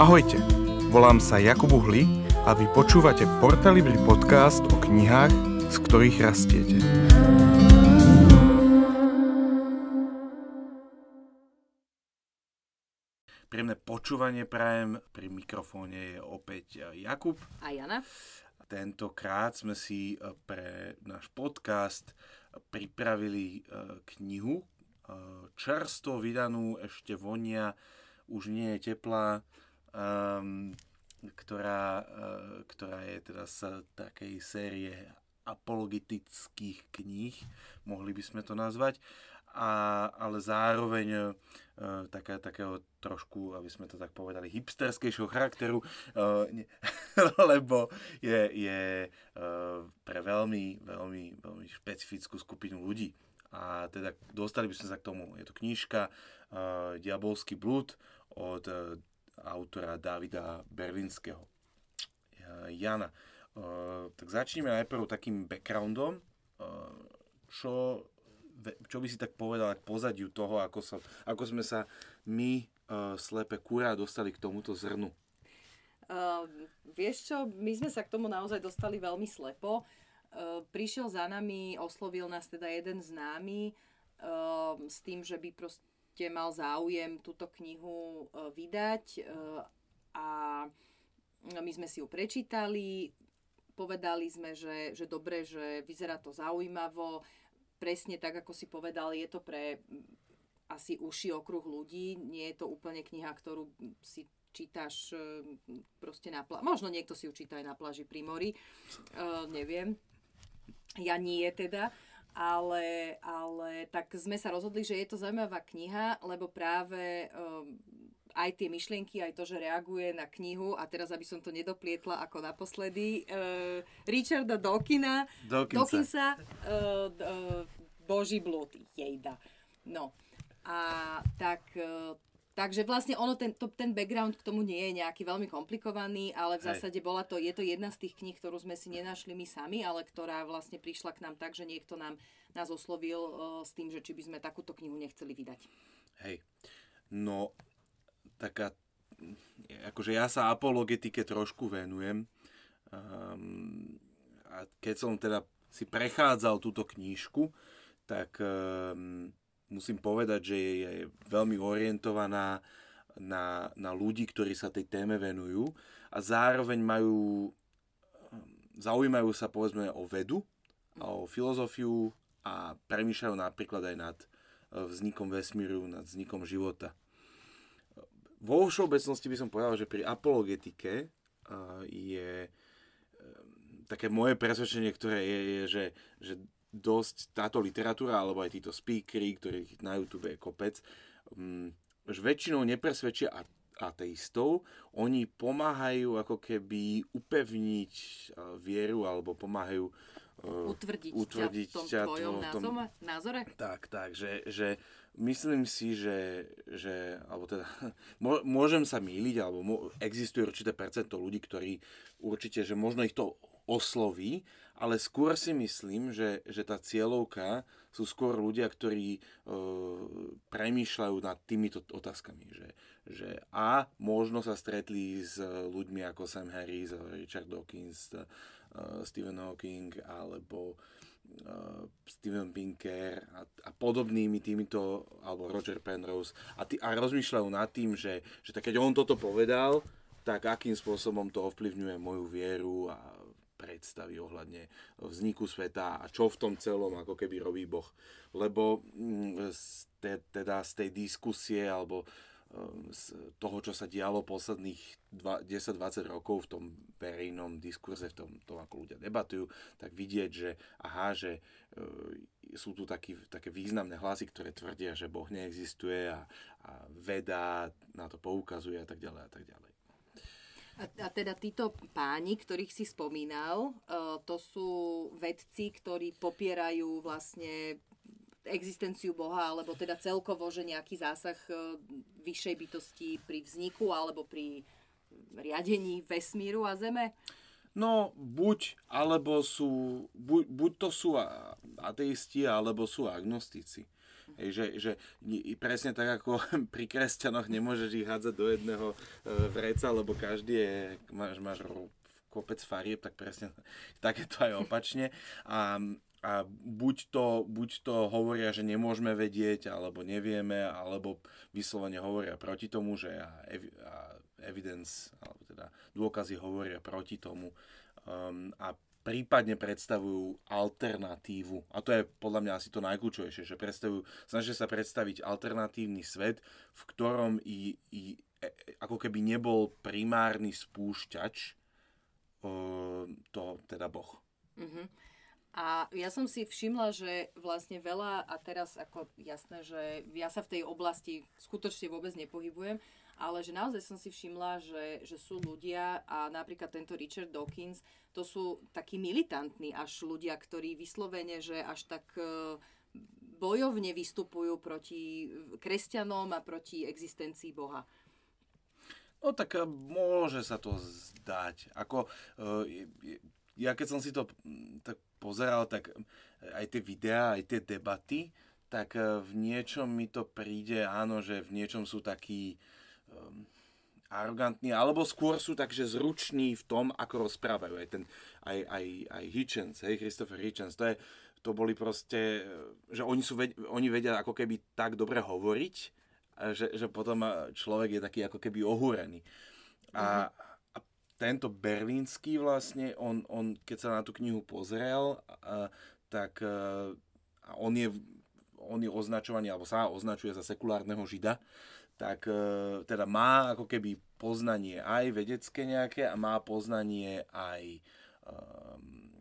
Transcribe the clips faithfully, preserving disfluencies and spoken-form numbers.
Ahojte, volám sa Jakub Uhli a vy počúvate Porta Libri Podcast o knihách, z ktorých rastiete. Príjemné počúvanie prajem, pri mikrofóne je opäť Jakub a Jana. Tentokrát sme si pre náš podcast pripravili knihu, čerstvo vydanú, ešte vonia, už nie je teplá, ktorá, ktorá je teda z takej série apologetických kníh, mohli by sme to nazvať, a, ale zároveň také, takého trošku, aby sme to tak povedali, hipsterskejšieho charakteru, lebo je, je pre veľmi, veľmi, veľmi špecifickú skupinu ľudí. A teda dostali by sme sa k tomu. Je to knižka uh, Diabolský blud od uh, autora Dávida Berlínskeho. Uh, Jana, uh, tak začneme najprv takým backgroundom. Uh, čo, čo by si tak povedala k pozadiu toho, ako, sa, ako sme sa my, uh, slepé kurá, dostali k tomuto zrnu? Uh, vieš čo, my sme sa k tomu naozaj dostali veľmi slepo. Prišiel za nami, oslovil nás teda jeden známy s tým, že by proste mal záujem túto knihu vydať, a my sme si ju prečítali, povedali sme, že, že dobre, že vyzerá to zaujímavo, presne tak, ako si povedal, je to pre asi uši okruh ľudí, nie je to úplne kniha, ktorú si čítaš proste na pláži, možno niekto si ju číta aj na pláži pri mori, neviem. Ja nie teda, ale, ale tak sme sa rozhodli, že je to zaujímavá kniha, lebo práve um, aj tie myšlienky, aj to, že reaguje na knihu, a teraz, aby som to nedoplietla ako naposledy, uh, Richarda Dawkina, Dawkinsa, uh, uh, Boží blúd, jejda. No, a tak... Uh, Takže vlastne ono, ten, to, ten background k tomu nie je nejaký veľmi komplikovaný, ale v zásade bola to, je to jedna z tých kníh, ktorú sme si nenašli my sami, ale ktorá vlastne prišla k nám tak, že niekto nám, nás oslovil uh, s tým, že či by sme takúto knihu nechceli vydať. Hej, no taká, akože ja sa apologetike trošku venujem, um, a keď som teda si prechádzal túto knížku, tak... Um, musím povedať, že je veľmi orientovaná na, na ľudí, ktorí sa tej téme venujú, a zároveň majú, zaujímajú sa povedzme o vedu a o filozofiu a premýšľajú napríklad aj nad vznikom vesmíru, nad vznikom života. Vo všeobecnosti by som povedal, že pri apologetike je také moje presvedčenie, ktoré je, je že... že dosť táto literatúra, alebo aj títo speakery, ktorých na YouTube je kopec, um, väčšinou nepresvedčia ateistov. Oni pomáhajú ako keby upevniť uh, vieru, alebo pomáhajú uh, utvrdiť, utvrdiť ťa v tom ťa tvojom to, tom, názore. Tak, tak, že, že myslím si, že, že alebo teda, môžem sa mýliť, alebo mô, existuje určité percento ľudí, ktorí určite, že možno ich to osloví, ale skôr si myslím, že, že tá cieľovka sú skôr ľudia, ktorí e, premýšľajú nad týmito otázkami. Že, že a možno sa stretli s ľuďmi ako Sam Harris, Richard Dawkins, e, Stephen Hawking alebo e, Stephen Pinker a, a podobnými týmito, alebo Roger Penrose, a, tý, a rozmýšľajú nad tým, že, že tak keď on toto povedal, tak akým spôsobom to ovplyvňuje moju vieru a predstavy ohľadne vzniku sveta a čo v tom celom ako keby robí Boh. Lebo te, teda z tej diskusie alebo z toho, čo sa dialo posledných desať dvadsať rokov v tom verejnom diskurze, v tom, tom ako ľudia debatujú, tak vidieť, že aha, že e, sú tu taký, také významné hlasy, ktoré tvrdia, že Boh neexistuje a, a veda na to poukazuje a tak ďalej a tak ďalej. A teda títo páni, ktorých si spomínal, to sú vedci, ktorí popierajú vlastne existenciu Boha, alebo teda celkovo, že nejaký zásah vyššej bytosti pri vzniku alebo pri riadení vesmíru a Zeme? No, buď, alebo sú, buď, buď to sú ateisti, alebo sú agnostici. Že, že presne tak, ako pri kresťanoch nemôžeš ich hádzať do jedného vreca, lebo každý je, máš, máš kopec farieb, tak presne tak je to aj opačne. A, a buď, to, buď to hovoria, že nemôžeme vedieť, alebo nevieme, alebo vyslovene hovoria proti tomu, že a, a evidence, alebo teda dôkazy hovoria proti tomu. Um, a prípadne predstavujú alternatívu. A to je podľa mňa asi to najkľúčovejšie, že predstavujú, snažia sa predstaviť alternatívny svet, v ktorom i, i, ako keby nebol primárny spúšťač, to teda Boh. Uh-huh. A ja som si všimla, že vlastne veľa, a teraz ako jasné, že ja sa v tej oblasti skutočne vôbec nepohybujem, ale že naozaj som si všimla, že, že sú ľudia, a napríklad tento Richard Dawkins, to sú takí militantní až ľudia, ktorí vyslovene, že až tak bojovne vystupujú proti kresťanom a proti existencii Boha. No tak môže sa to zdať. Ako, ja keď som si to tak pozeral, tak aj tie videá, aj tie debaty, tak v niečom mi to príde, áno, že v niečom sú takí um, arogantní, alebo skôr sú takže zruční v tom, ako rozprávajú. Aj, ten, aj, aj, aj Hitchens, hej, Christopher Hitchens, to, je, to boli proste, že oni, sú, oni vedia ako keby tak dobre hovoriť, Že, že potom človek je taký ako keby ohúrený. A, a tento Berlínsky vlastne, on, on keď sa na tú knihu pozrel, a, tak a on, je, on je označovaný, alebo sa označuje za sekulárneho žida, tak a, teda má ako keby poznanie aj vedecké nejaké a má poznanie aj... Um,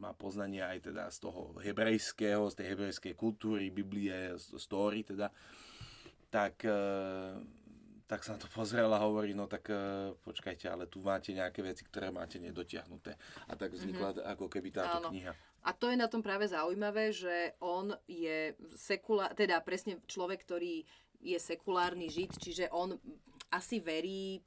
má poznanie aj teda z toho hebrejského, z tej hebrejskej kultúry, Biblie, story teda. Tak, tak sa na to pozrel a hovorí, no tak počkajte, ale tu máte nejaké veci, ktoré máte nedotiahnuté. A tak vznikla mm-hmm. ako keby táto Áno. kniha. A to je na tom práve zaujímavé, že on je sekulár, teda presne človek, ktorý je sekulárny žid, čiže on asi verí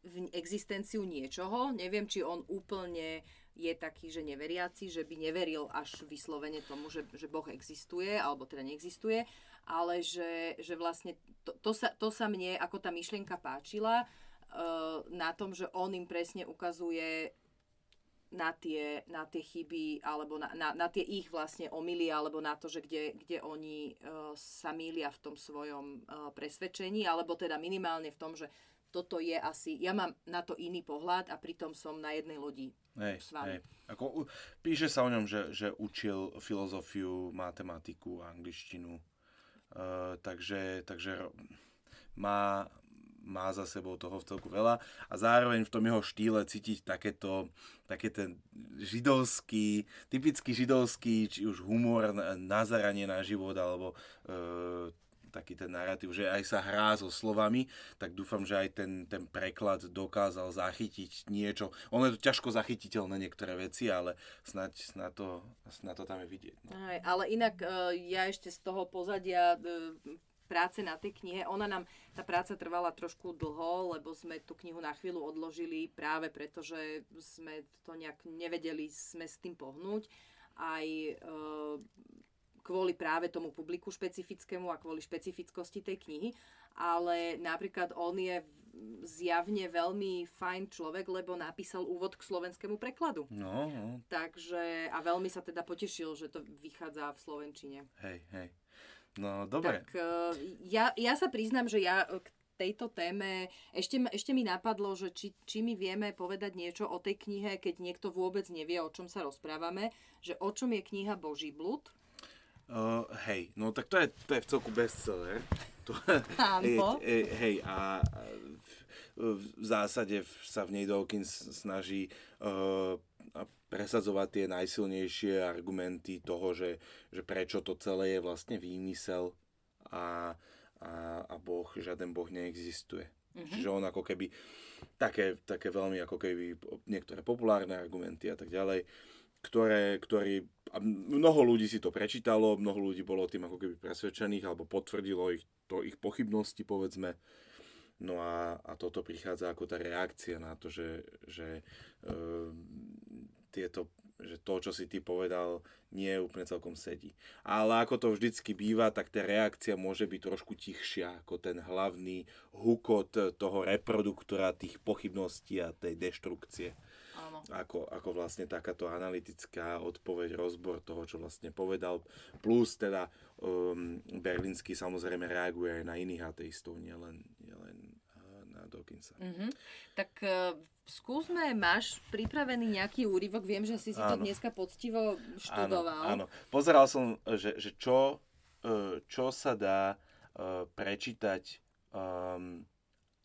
v existenciu niečoho. Neviem, či on úplne je taký, že neveriaci, že by neveril až vyslovene tomu, že, že Boh existuje, alebo teda neexistuje, ale že, že vlastne to, to, sa, to sa mne, ako tá myšlienka páčila, uh, na tom, že on im presne ukazuje na tie, na tie chyby, alebo na, na, na tie ich vlastne omyly, alebo na to, že kde, kde oni uh, sa mýlia v tom svojom uh, presvedčení, alebo teda minimálne v tom, že toto je asi, ja mám na to iný pohľad a pritom som na jednej lodi hej, s vami. Hej. Ako, píše sa o ňom, že, že učil filozofiu, matematiku, angličtinu. Uh, takže, takže má, má za sebou toho vcelku veľa a zároveň v tom jeho štýle cítiť takéto, také ten židovský, typický židovský, či už humor, nazeranie na život, alebo uh, taký ten narratív, že aj sa hrá so slovami, tak dúfam, že aj ten, ten preklad dokázal zachytiť niečo. Ono je to ťažko zachytiteľné niektoré veci, ale snáď na to, to tam je vidieť. No. Aj, ale inak ja ešte z toho pozadia práce na tej knihe, ona nám, tá práca trvala trošku dlho, lebo sme tú knihu na chvíľu odložili práve preto, že sme to nejak nevedeli, sme s tým pohnúť. Aj kvôli práve tomu publiku špecifickému a kvôli špecifickosti tej knihy, ale napríklad on je zjavne veľmi fajn človek, lebo napísal úvod k slovenskému prekladu. No, no. Takže, a veľmi sa teda potešil, že to vychádza v slovenčine. Hej, hej. No, dobre. Tak ja, ja sa priznám, že ja k tejto téme, ešte, ešte mi napadlo, že či, či my vieme povedať niečo o tej knihe, keď niekto vôbec nevie, o čom sa rozprávame, že o čom je kniha Boží blúd. Uh, hej, no tak to je, to je v celku bestseller. To, hej, hej, a v, v zásade sa v nej Dawkins snaží uh, presadzovať tie najsilnejšie argumenty toho, že, že prečo to celé je vlastne výmysel a, a, a boh, žiaden boh neexistuje. Mm-hmm. Čiže on ako keby také, také veľmi ako keby niektoré populárne argumenty a tak ďalej, ktoré, ktorý, mnoho ľudí si to prečítalo, mnoho ľudí bolo tým ako keby presvedčených, alebo potvrdilo ich, to ich pochybnosti, povedzme. No a, a toto prichádza ako tá reakcia na to, že, že e, tieto že to, čo si ty povedal, nie úplne celkom sedí. Ale ako to vždycky býva, tak tá reakcia môže byť trošku tichšia ako ten hlavný hukot toho reproduktora tých pochybností a tej deštrukcie. Áno. Ako, ako vlastne takáto analytická odpoveď, rozbor toho, čo vlastne povedal. Plus teda um, Berlínsky samozrejme reaguje aj na iných ateistov, nielen nielen na Dawkinsa. Mm-hmm. Tak uh, skúsme, máš pripravený nejaký úryvok? Viem, že si si áno. to dneska poctivo študoval. Áno, áno. Pozeral som, že, že čo, čo sa dá uh, prečítať um,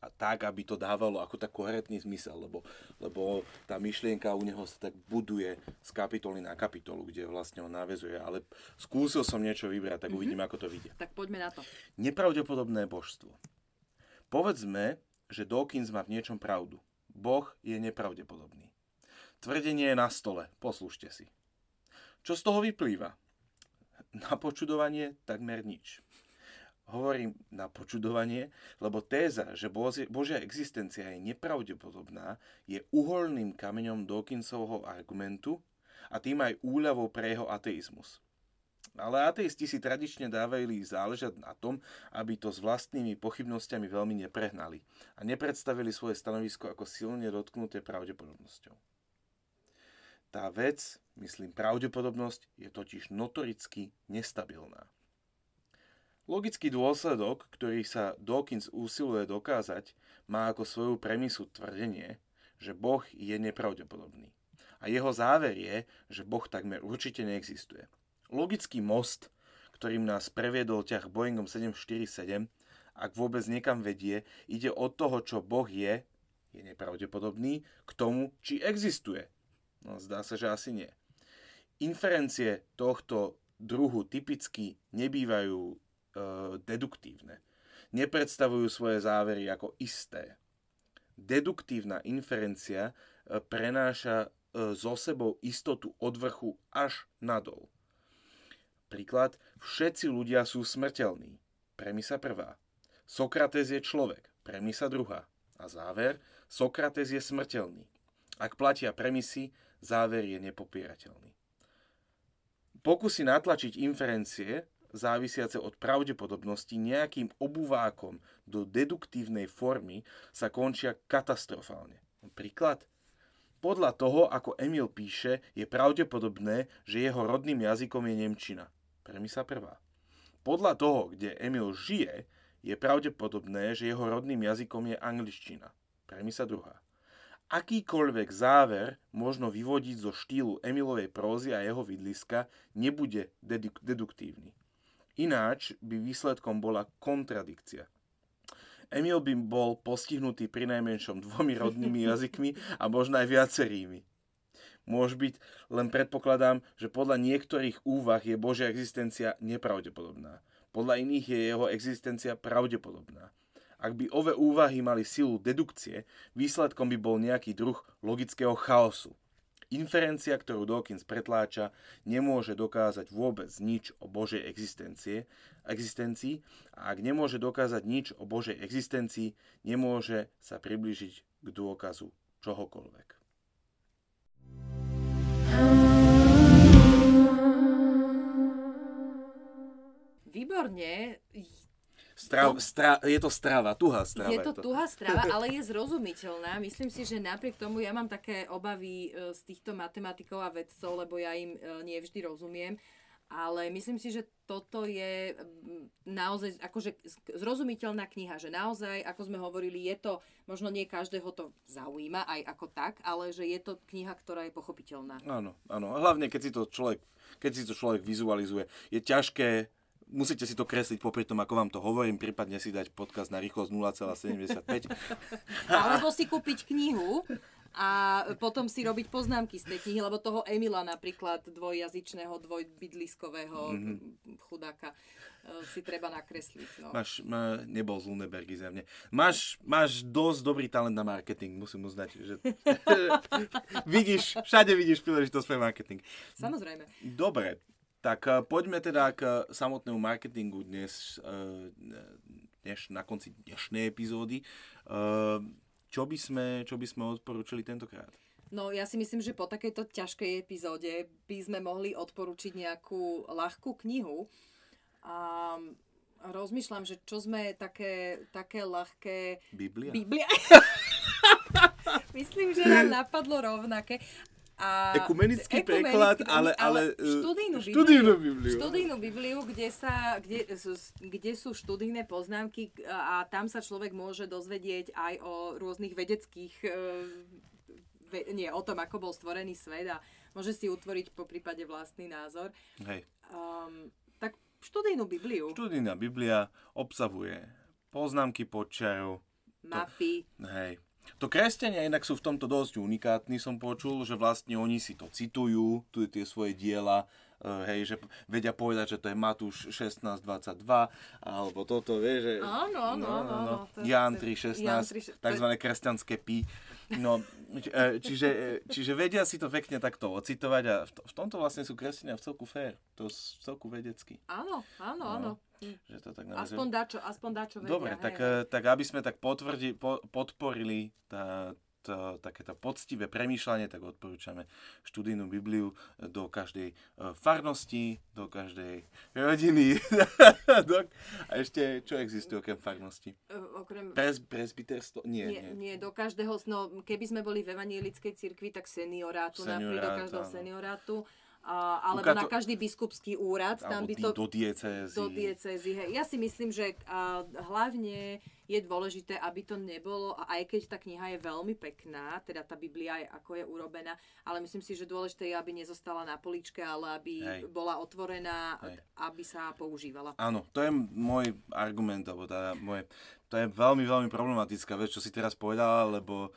a tak, aby to dávalo ako tak koherentný zmysel, lebo, lebo tá myšlienka u neho sa tak buduje z kapitoly na kapitolu, kde vlastne on naväzuje, ale skúsil som niečo vybrať, tak mm-hmm. uvidím, ako to vidia. Tak poďme na to. Nepravdepodobné božstvo. Povedzme, že Dawkins má v niečom pravdu. Boh je nepravdepodobný. Tvrdenie je na stole, poslúžte si. Čo z toho vyplýva? Na počudovanie takmer nič. Hovorím na počudovanie, lebo téza, že Božia existencia je nepravdepodobná, je uholným kameňom Dawkinsovho argumentu a tým aj úľavou pre jeho ateizmus. Ale ateisti si tradične dávali záležať na tom, aby to s vlastnými pochybnosťami veľmi neprehnali a nepredstavili svoje stanovisko ako silne dotknuté pravdepodobnosťou. Tá vec, myslím pravdepodobnosť, je totiž notoricky nestabilná. Logický dôsledok, ktorý sa Dawkins usiluje dokázať, má ako svoju premisu tvrdenie, že Boh je nepravdepodobný. A jeho záver je, že Boh takmer určite neexistuje. Logický most, ktorým nás previedol ťah Boeingom sedem štyridsaťsedem, ak vôbec niekam vedie, ide od toho, čo Boh je, je nepravdepodobný, k tomu, či existuje. No, zdá sa, že asi nie. Inferencie tohto druhu typicky nebývajú e, deduktívne. Nepredstavujú svoje závery ako isté. Deduktívna inferencia e, prenáša e, zo sebou istotu od vrchu až nadol. Príklad, všetci ľudia sú smrteľní. Premisa prvá. Sokrates je človek. Premisa druhá. A záver, Sokrates je smrteľný. Ak platia premisy, záver je nepopierateľný. Pokusy natlačiť inferencie, závisiace od pravdepodobnosti, nejakým obuvákom do deduktívnej formy sa končia katastrofálne. Príklad, podľa toho, ako Emil píše, je pravdepodobné, že jeho rodným jazykom je nemčina. Premisa prvá. Podľa toho, kde Emil žije, je pravdepodobné, že jeho rodným jazykom je angličtina. Premisa druhá. Akýkoľvek záver možno vyvodiť zo štýlu Emilovej prózy a jeho vidliska nebude deduktívny. Ináč by výsledkom bola kontradikcia. Emil by bol postihnutý pri najmenšom dvomi rodnými jazykmi a možno aj viacerými. Môže byť, len predpokladám, že podľa niektorých úvah je Božia existencia nepravdepodobná. Podľa iných je jeho existencia pravdepodobná. Ak by ove úvahy mali silu dedukcie, výsledkom by bol nejaký druh logického chaosu. Inferencia, ktorú Dawkins pretláča, nemôže dokázať vôbec nič o Božej existencie, existencii a ak nemôže dokázať nič o Božej existencii, nemôže sa priblížiť k dôkazu čohokoľvek. Výborne. Strav, stra, je to strava, tuhá strava. Je to, je to tuhá strava, ale je zrozumiteľná. Myslím si, že napriek tomu ja mám také obavy z týchto matematikov a vedcov, lebo ja im nie vždy rozumiem. Ale myslím si, že toto je naozaj akože zrozumiteľná kniha. Že naozaj, ako sme hovorili, je to, možno nie každého to zaujíma aj ako tak, ale že je to kniha, ktorá je pochopiteľná. Áno, áno. A hlavne, keď si to človek, keď si to človek vizualizuje, je ťažké. Musíte si to kresliť popri tom, ako vám to hovorím, prípadne si dať podcast na rýchlosť nula celá sedemdesiatpäť. Alebo si kúpiť knihu a potom si robiť poznámky z tej knihy, lebo toho Emila napríklad dvojjazyčného, dvojbydliskového mm-hmm. chudáka si treba nakresliť. No. Máš, ma, nebol z Lunebergy za mne. Máš, máš dosť dobrý talent na marketing, musím uznať, že vidíš, všade vidíš príležitosť pre marketing. Samozrejme. Dobre. Tak poďme teda k samotnému marketingu dnes, dnes na konci dnešnej epizódy. Čo by sme, čo by sme odporúčili tentokrát? No ja si myslím, že po takejto ťažkej epizóde by sme mohli odporučiť nejakú ľahkú knihu. A rozmýšľam, že čo sme také, také ľahké... Biblia. Biblia. Myslím, že nám napadlo rovnaké. A ekumenický, ekumenický preklad, ale, ale, ale študijnú, študijnú Bibliu. Bibliu. Študijnú Bibliu, kde, sa, kde, kde sú študijné poznámky a tam sa človek môže dozvedieť aj o rôznych vedeckých... nie, o tom, ako bol stvorený svet a môže si utvoriť po prípade vlastný názor. Hej. Um, tak študijnú Bibliu. Študijná Biblia obsahuje poznámky podčiarov. Mapy. To, hej. To kresťania inak sú v tomto dosť unikátni, som počul, že vlastne oni si to citujú, tu tie svoje diela, hej, že vedia povedať, že to je Matúš šestnásť dvadsaťdva, alebo toto, vieš, že... Áno, áno, áno. Ján tri šestnásť, takzvané kresťanské pí. No, čiže, čiže vedia si to pekne takto ocitovať a v, v tomto vlastne sú kresťania vcelku fair, to vcelku vedecky. Áno, áno, áno. No. Že to tak aspoň dačo, aspoň dačo vedia. Dobre, tak, tak aby sme tak potvrdi, po, podporili tá, tá, takéto poctivé premýšľanie, tak odporúčame študijnú Bibliu do každej farnosti, do každej rodiny. A ešte, čo existuje okrem farnosti? Okrem... Pres, presbyterstvo? Nie, nie, nie. Do každého, no keby sme boli v evanjelickej cirkvi, tak seniorátu, napríklad do každého seniorátu. A, alebo Uka, to, na každý biskupský úrad. Tam by to, do diecézy. Do diecézy, hej. Ja si myslím, že a, hlavne je dôležité, aby to nebolo, a aj keď tá kniha je veľmi pekná, teda tá Biblia je, ako je urobená, ale myslím si, že dôležité je, aby nezostala na poličke, ale aby hej. bola otvorená, hej. aby sa používala. Áno, to je môj argument, alebo tá moje... To je veľmi, veľmi problematická vec, čo si teraz povedala, lebo um,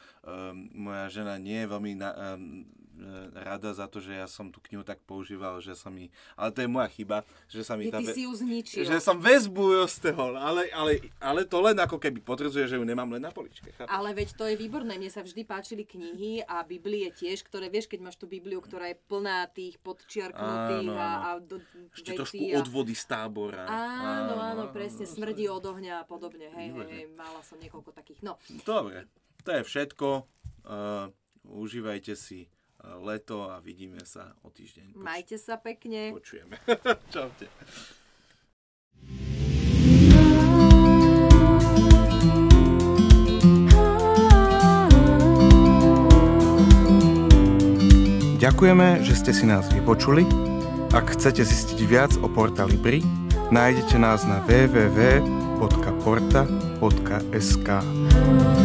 moja žena nie je veľmi na, um, rada za to, že ja som tú knihu tak používal, že sa mi... Ale to je moja chyba, že sa mi... Ty tá ve- si ju zničil. Že som väzbu z toho, ale, ale, ale to len ako keby potvrdzuje, že ju nemám len na poličke. Chápam? Ale veď to je výborné, mne sa vždy páčili knihy a Biblie tiež, ktoré, vieš, keď máš tú Bibliu, ktorá je plná tých podčiarknutých áno, áno. a... a do, ešte trošku a... odvody z tábora. Áno, áno, áno presne, áno, smrdí od ohňa a podobne, hej. Hej, mala som niekoľko takých. No. Dobre, to je všetko. Uh, užívajte si leto a vidíme sa o týždeň. Poč- Majte sa pekne. Počujeme. Čaute. Ďakujeme, že ste si nás vypočuli. Ak chcete zistiť viac o Porta Libri, nájdete nás na w w w bodka porta bodka es ká.